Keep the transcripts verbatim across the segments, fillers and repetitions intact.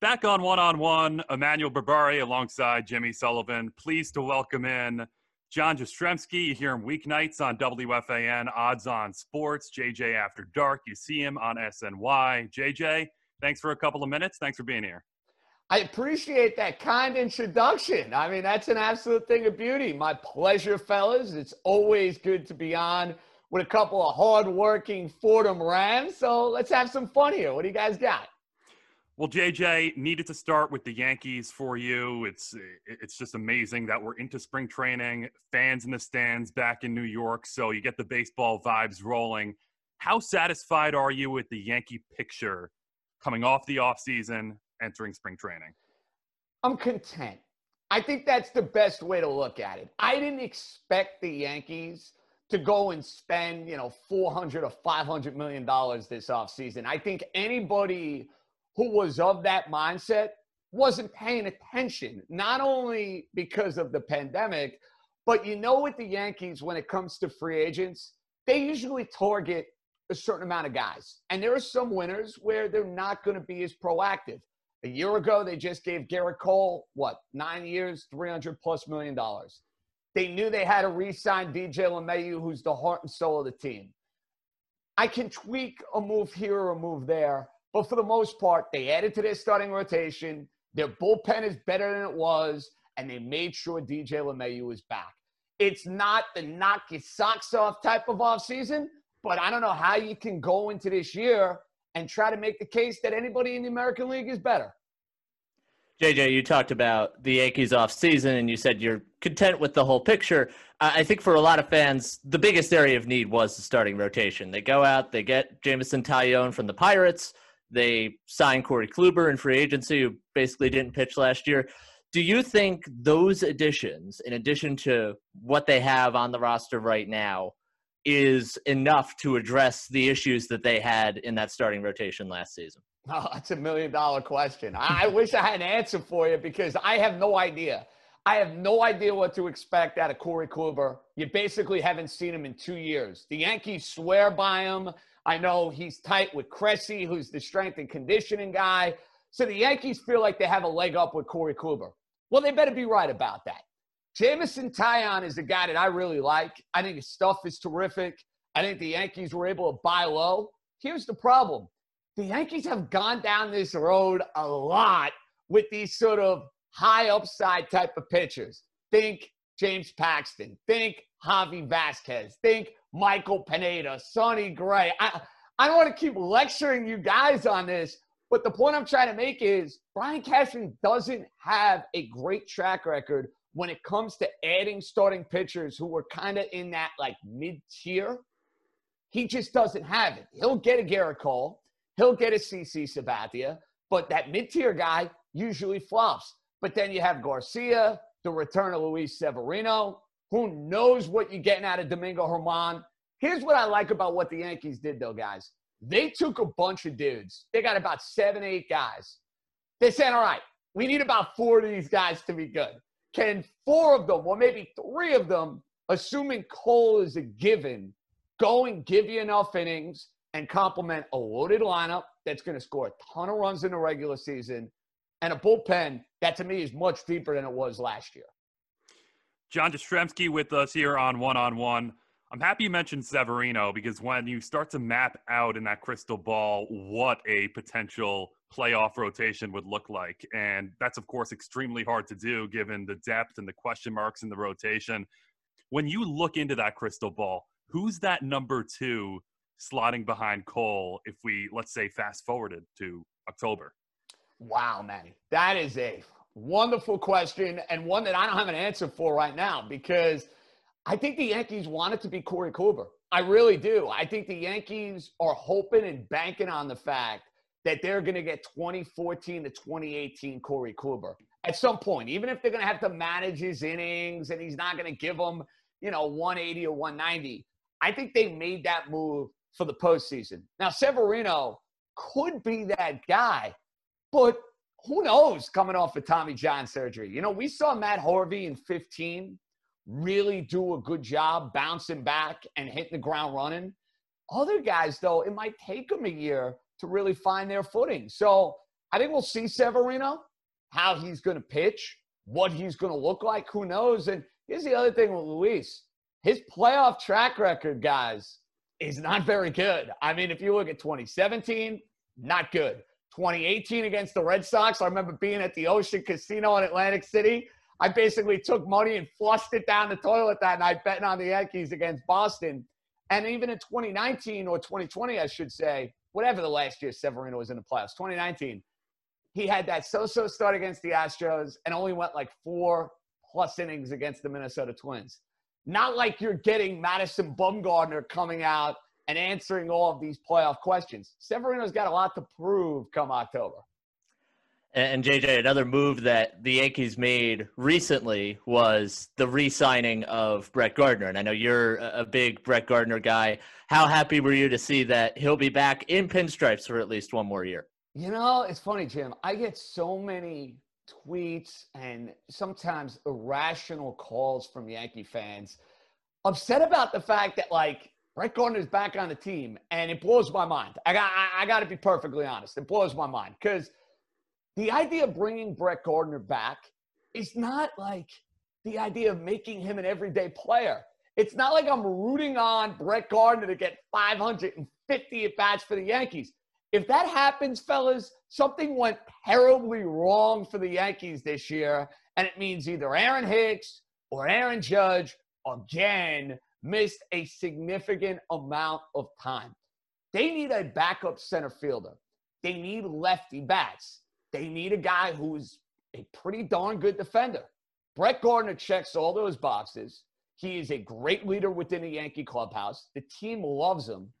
Back on one-on-one, Emmanuel Barbari alongside Jimmy Sullivan. Pleased to welcome in John Jastrzemski. You hear him weeknights on W F A N, Odds On Sports, J J After Dark. You see him on S N Y. J J, thanks for a couple of minutes. Thanks for being here. I appreciate that kind introduction. I mean, that's an absolute thing of beauty. My pleasure, fellas. It's always good to be on with a couple of hard-working Fordham Rams. So let's have some fun here. What do you guys got? Well, J J, needed to start with the Yankees for you. It's it's just amazing that we're into spring training, fans in the stands back in New York, so you get the baseball vibes rolling. How satisfied are you with the Yankee picture coming off the offseason, entering spring training? I'm content. I think that's the best way to look at it. I didn't expect the Yankees to go and spend, you know, four hundred or five hundred million dollars this offseason. I think anybody who was of that mindset wasn't paying attention, not only because of the pandemic, but you know, with the Yankees, when it comes to free agents, they usually target a certain amount of guys. And there are some winners where they're not going to be as proactive. A year ago, they just gave Gerrit Cole, what, nine years, three hundred plus million dollars. They knew they had to re-sign D J LeMahieu, who's the heart and soul of the team. I can tweak a move here or a move there, but for the most part, they added to their starting rotation. Their bullpen is better than it was, and they made sure D J LeMahieu is back. It's not the knock your socks off type of offseason, but I don't know how you can go into this year and try to make the case that anybody in the American League is better. J J, you talked about the Yankees offseason, and you said you're content with the whole picture. I think for a lot of fans, the biggest area of need was the starting rotation. They go out, they get Jameson Taillon from the Pirates. They signed Corey Kluber in free agency, who basically didn't pitch last year. Do you think those additions, in addition to what they have on the roster right now, is enough to address the issues that they had in that starting rotation last season? Oh, that's a million-dollar question. I wish I had an answer for you because I have no idea. I have no idea what to expect out of Corey Kluber. You basically haven't seen him in two years. The Yankees swear by him. I know he's tight with Cressy, who's the strength and conditioning guy. So the Yankees feel like they have a leg up with Corey Kluber. Well, they better be right about that. Jameson Taillon is a guy that I really like. I think his stuff is terrific. I think the Yankees were able to buy low. Here's the problem. The Yankees have gone down this road a lot with these sort of high upside type of pitchers. Think James Paxton. Think Javi Vasquez. Think Michael Pineda, Sonny Gray. I, I don't want to keep lecturing you guys on this, but the point I'm trying to make is Brian Cashman doesn't have a great track record when it comes to adding starting pitchers who were kind of in that like mid-tier. He just doesn't have it. He'll get a Gerrit Cole. He'll get a C C Sabathia. But that mid-tier guy usually flops. But then you have Garcia, the return of Luis Severino. Who knows what you're getting out of Domingo Herman. Here's what I like about what the Yankees did, though, guys. They took a bunch of dudes. They got about seven, eight guys. They're saying, all right, we need about four of these guys to be good. Can four of them, or maybe three of them, assuming Cole is a given, go and give you enough innings and complement a loaded lineup that's going to score a ton of runs in the regular season and a bullpen that, to me, is much deeper than it was last year? John Jastrzemski with us here on one-on-one. I'm happy you mentioned Severino because when you start to map out in that crystal ball what a potential playoff rotation would look like, and that's, of course, extremely hard to do given the depth and the question marks in the rotation. When you look into that crystal ball, who's that number two slotting behind Cole if we, let's say, fast-forwarded to October? Wow, man. That is a wonderful question, and one that I don't have an answer for right now because I think the Yankees want it to be Corey Kluber. I really do. I think the Yankees are hoping and banking on the fact that they're going to get twenty fourteen to twenty eighteen Corey Kluber at some point, even if they're going to have to manage his innings and he's not going to give them, you know, one eighty or one ninety. I think they made that move for the postseason. Now, Severino could be that guy, but who knows coming off of Tommy John surgery? You know, we saw Matt Harvey in fifteen really do a good job bouncing back and hitting the ground running. Other guys, though, it might take them a year to really find their footing. So I think we'll see Severino, how he's going to pitch, what he's going to look like, who knows. And here's the other thing with Luis. His playoff track record, guys, is not very good. I mean, if you look at twenty seventeen, not good. twenty eighteen against the Red Sox, I remember being at the Ocean Casino in Atlantic City. I basically took money and flushed it down the toilet that night, betting on the Yankees against Boston. And even in twenty nineteen or twenty twenty, I should say, whatever the last year Severino was in the playoffs, twenty nineteen, he had that so-so start against the Astros and only went like four plus innings against the Minnesota Twins. Not like you're getting Madison Bumgarner coming out and answering all of these playoff questions. Severino's got a lot to prove come October. And, J J, another move that the Yankees made recently was the re-signing of Brett Gardner. And I know you're a big Brett Gardner guy. How happy were you to see that he'll be back in pinstripes for at least one more year? You know, it's funny, Jim. I get so many tweets and sometimes irrational calls from Yankee fans upset about the fact that, like, Brett Gardner's back on the team, and it blows my mind. I got, I, I got to be perfectly honest. It blows my mind because the idea of bringing Brett Gardner back is not like the idea of making him an everyday player. It's not like I'm rooting on Brett Gardner to get five hundred fifty at-bats for the Yankees. If that happens, fellas, something went terribly wrong for the Yankees this year, and it means either Aaron Hicks or Aaron Judge again missed a significant amount of time. They need a backup center fielder. They need lefty bats. They need a guy who's a pretty darn good defender. Brett Gardner checks all those boxes. He is a great leader within the Yankee clubhouse. The team loves him.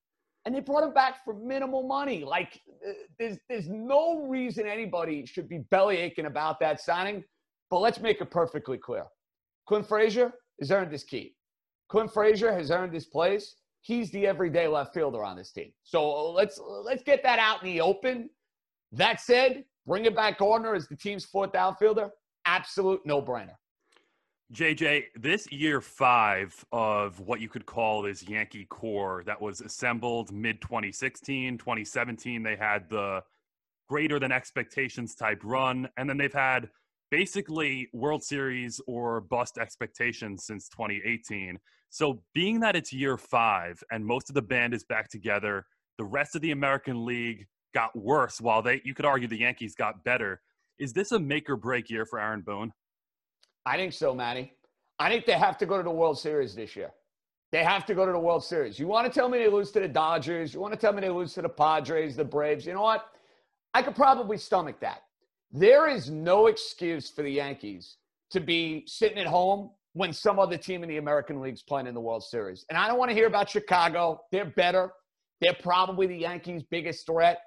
And they brought him back for minimal money. Like, there's, there's no reason anybody should be bellyaching about that signing. But let's make it perfectly clear. Clint Frazier has earned his keep. Clint Frazier has earned his place. He's the everyday left fielder on this team. So let's let's get that out in the open. That said, bringing back Gardner as the team's fourth outfielder, absolute no-brainer. J J, this year five of what you could call this Yankee core that was assembled mid twenty sixteen, twenty seventeen, they had the greater than expectations type run, and then they've had basically World Series or bust expectations since twenty eighteen. So being that it's year five and most of the band is back together, the rest of the American League got worse while they, you could argue the Yankees got better. Is this a make or break year for Aaron Boone? I think so, Manny. I think they have to go to the World Series this year. They have to go to the World Series. You want to tell me they lose to the Dodgers? You want to tell me they lose to the Padres, the Braves? You know what? I could probably stomach that. There is no excuse for the Yankees to be sitting at home when some other team in the American League's playing in the World Series. And I don't want to hear about Chicago. They're better. They're probably the Yankees' biggest threat.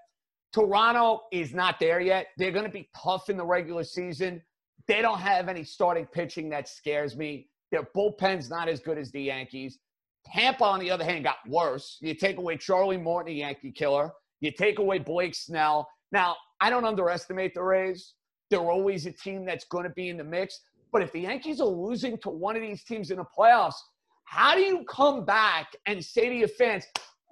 Toronto is not there yet. They're going to be tough in the regular season. They don't have any starting pitching that scares me. Their bullpen's not as good as the Yankees. Tampa, on the other hand, got worse. You take away Charlie Morton, a Yankee killer. You take away Blake Snell. Now, I don't underestimate the Rays. They're always a team that's going to be in the mix. But if the Yankees are losing to one of these teams in the playoffs, how do you come back and say to your fans,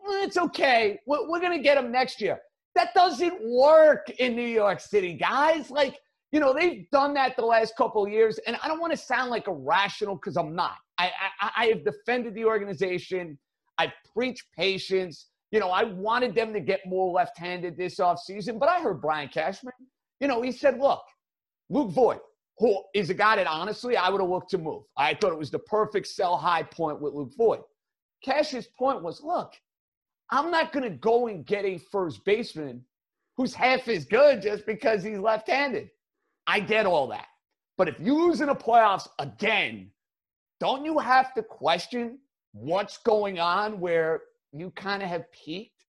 it's okay, we're going to get them next year? That doesn't work in New York City, guys. Like, you know, they've done that the last couple of years, and I don't want to sound like irrational because I'm not. I, I I have defended the organization. I've preached patience. You know, I wanted them to get more left-handed this offseason, but I heard Brian Cashman. You know, he said, look, Luke Voigt, who is a guy that, honestly, I would have looked to move. I thought it was the perfect sell-high point with Luke Voigt. Cash's point was, look, I'm not going to go and get a first baseman who's half as good just because he's left-handed. I get all that. But if you lose in the playoffs again, don't you have to question what's going on where you kind of have peaked?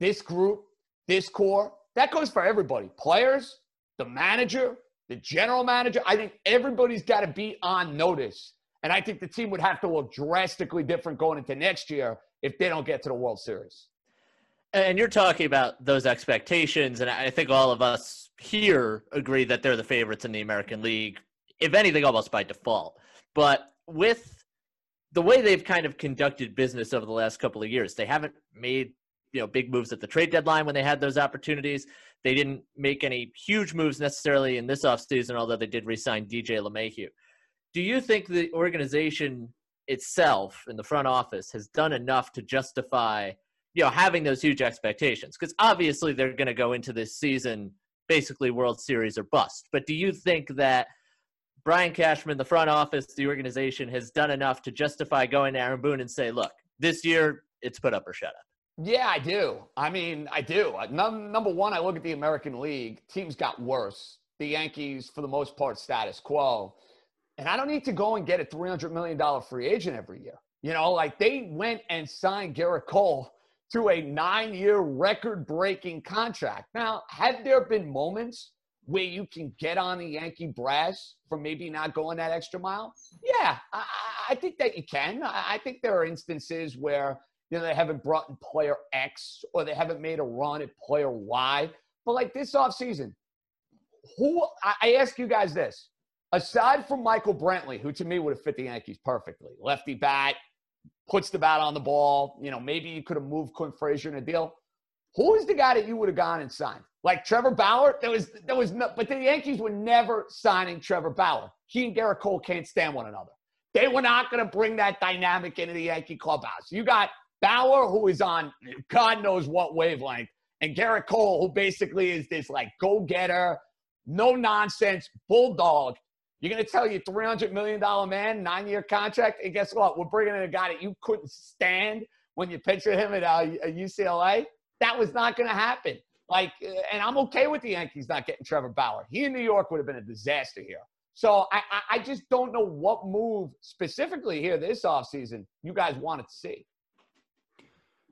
This group, this core, that goes for everybody. Players, the manager, the general manager. I think everybody's got to be on notice. And I think the team would have to look drastically different going into next year if they don't get to the World Series. And you're talking about those expectations, and I think all of us here agree that they're the favorites in the American League, if anything, almost by default. But with the way they've kind of conducted business over the last couple of years, they haven't made, you know, big moves at the trade deadline when they had those opportunities. They didn't make any huge moves necessarily in this offseason, although they did re-sign D J LeMahieu. Do you think the organization itself in the front office has done enough to justify, you know, having those huge expectations? Because obviously they're going to go into this season basically World Series or bust. But do you think that Brian Cashman, the front office, the organization, has done enough to justify going to Aaron Boone and say, look, this year it's put up or shut up? Yeah, I do. I mean, I do. Number one, I look at the American League. Teams got worse. The Yankees, for the most part, status quo. And I don't need to go and get a three hundred million dollars free agent every year. You know, like they went and signed Gerrit Cole to a nine-year record-breaking contract. Now, have there been moments where you can get on the Yankee brass for maybe not going that extra mile? Yeah, I, I think that you can. I, I think there are instances where, you know, they haven't brought in player X or they haven't made a run at player Y. But, like, this offseason, who I, I ask you guys this. Aside from Michael Brantley, who to me would have fit the Yankees perfectly, lefty bat, puts the bat on the ball, you know, maybe you could have moved Clint Frazier in a deal. Who is the guy that you would have gone and signed? Like Trevor Bauer? There was, there was no, but the Yankees were never signing Trevor Bauer. He and Gerrit Cole can't stand one another. They were not going to bring that dynamic into the Yankee clubhouse. You got Bauer, who is on God knows what wavelength, and Gerrit Cole, who basically is this like go-getter, no-nonsense bulldog. You're going to tell your three hundred million dollars man, nine-year contract, and guess what? We're bringing in a guy that you couldn't stand when you pictured him at uh, U C L A. That was not going to happen. Like, and I'm okay with the Yankees not getting Trevor Bauer. He in New York would have been a disaster here. So I, I, I just don't know what move specifically here this offseason you guys wanted to see.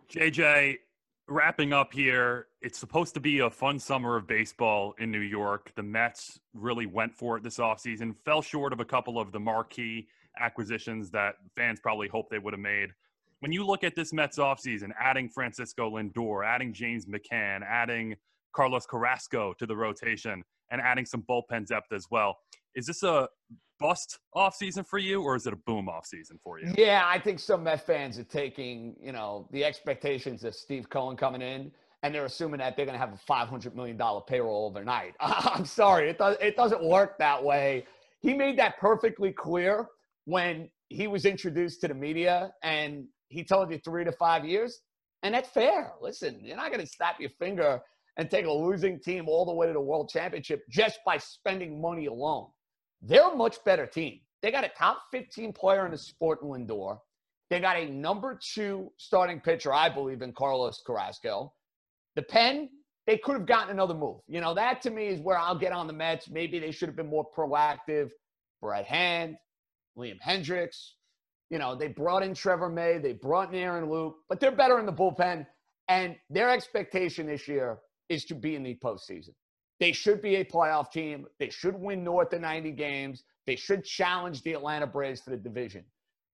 J J, wrapping up here, it's supposed to be a fun summer of baseball in New York. The Mets really went for it this offseason, fell short of a couple of the marquee acquisitions that fans probably hoped they would have made. When you look at this Mets offseason, adding Francisco Lindor, adding James McCann, adding Carlos Carrasco to the rotation, and adding some bullpen depth as well, is this a bust offseason for you, or is it a boom offseason for you? Yeah, I think some Met fans are taking, you know, the expectations of Steve Cohen coming in, and they're assuming that they're going to have a five hundred million dollars payroll overnight. I'm sorry, it, does, it doesn't work that way. He made that perfectly clear when he was introduced to the media, and he told you three to five years, and that's fair. Listen, you're not going to snap your finger and take a losing team all the way to the World Championship just by spending money alone. They're a much better team. They got a top fifteen player in the sport in Lindor. They got a number two starting pitcher, I believe, in Carlos Carrasco. The pen, they could have gotten another move. You know, that to me is where I'll get on the Mets. Maybe they should have been more proactive. Brett Hand, Liam Hendricks. You know, they brought in Trevor May. They brought in Aaron Luke. But they're better in the bullpen. And their expectation this year is to be in the postseason. They should be a playoff team. They should win north of ninety games. They should challenge the Atlanta Braves for the division.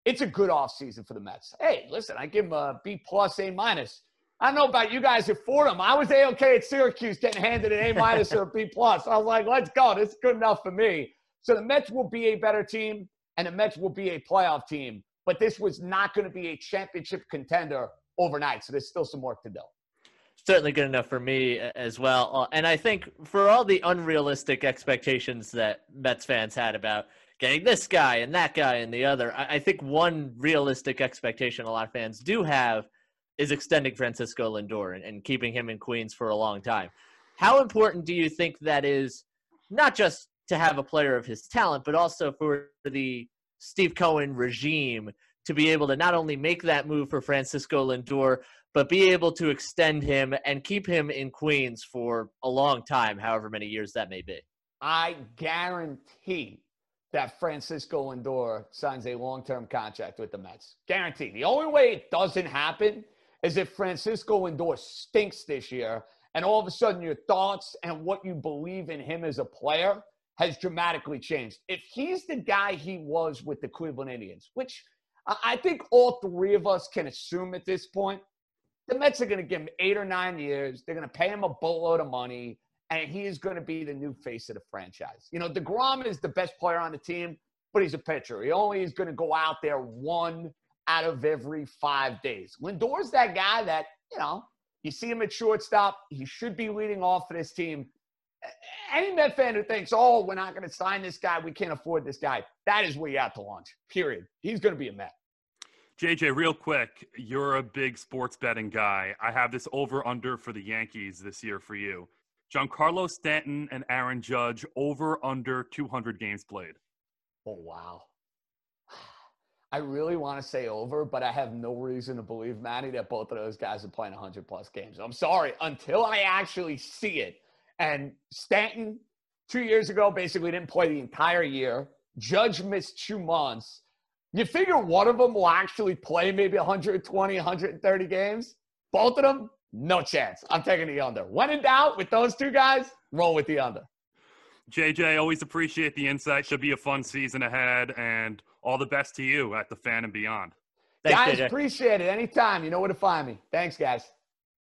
It's a good offseason for the Mets. Hey, listen, I give them a B plus, A minus. I don't know about you guys at Fordham. I was A-okay at Syracuse getting handed an A minus or a B plus. I was like, let's go. This is good enough for me. So the Mets will be a better team, and the Mets will be a playoff team. But this was not going to be a championship contender overnight, so there's still some work to do. Certainly good enough for me as well. And I think for all the unrealistic expectations that Mets fans had about getting this guy and that guy and the other, I think one realistic expectation a lot of fans do have is extending Francisco Lindor and keeping him in Queens for a long time. How important do you think that is, not just to have a player of his talent, but also for the Steve Cohen regime to be able to not only make that move for Francisco Lindor, but be able to extend him and keep him in Queens for a long time, however many years that may be? I guarantee that Francisco Lindor signs a long-term contract with the Mets. Guarantee. The only way it doesn't happen is if Francisco Lindor stinks this year, and all of a sudden your thoughts and what you believe in him as a player has dramatically changed. If he's the guy he was with the Cleveland Indians, which I think all three of us can assume at this point, the Mets are going to give him eight or nine years. They're going to pay him a boatload of money, and he is going to be the new face of the franchise. You know, DeGrom is the best player on the team, but he's a pitcher. He only is going to go out there one out of every five days. Lindor's that guy that, you know, You see him at shortstop. He should be leading off for this team. Any Met fan who thinks, oh, we're not going to sign this guy, we can't afford this guy, that is where you have to launch, period. He's going to be a Met. J J, real quick, you're a big sports betting guy. I have this over-under for the Yankees this year for you. Giancarlo Stanton and Aaron Judge, over-under two hundred games played. Oh, wow. I really want to say over, but I have no reason to believe, Matty, that both of those guys are playing one hundred plus games. I'm sorry, until I actually see it. And Stanton, two years ago, basically didn't play the entire year. Judge missed two months. You figure one of them will actually play maybe one hundred twenty, one hundred thirty games. Both of them, no chance. I'm taking the under. When in doubt with those two guys, roll with the under. J J, always appreciate the insight. Should be a fun season ahead. And all the best to you at the Fan and Beyond. Thanks, guys, J J. Appreciate it. Anytime. You know where to find me. Thanks, guys.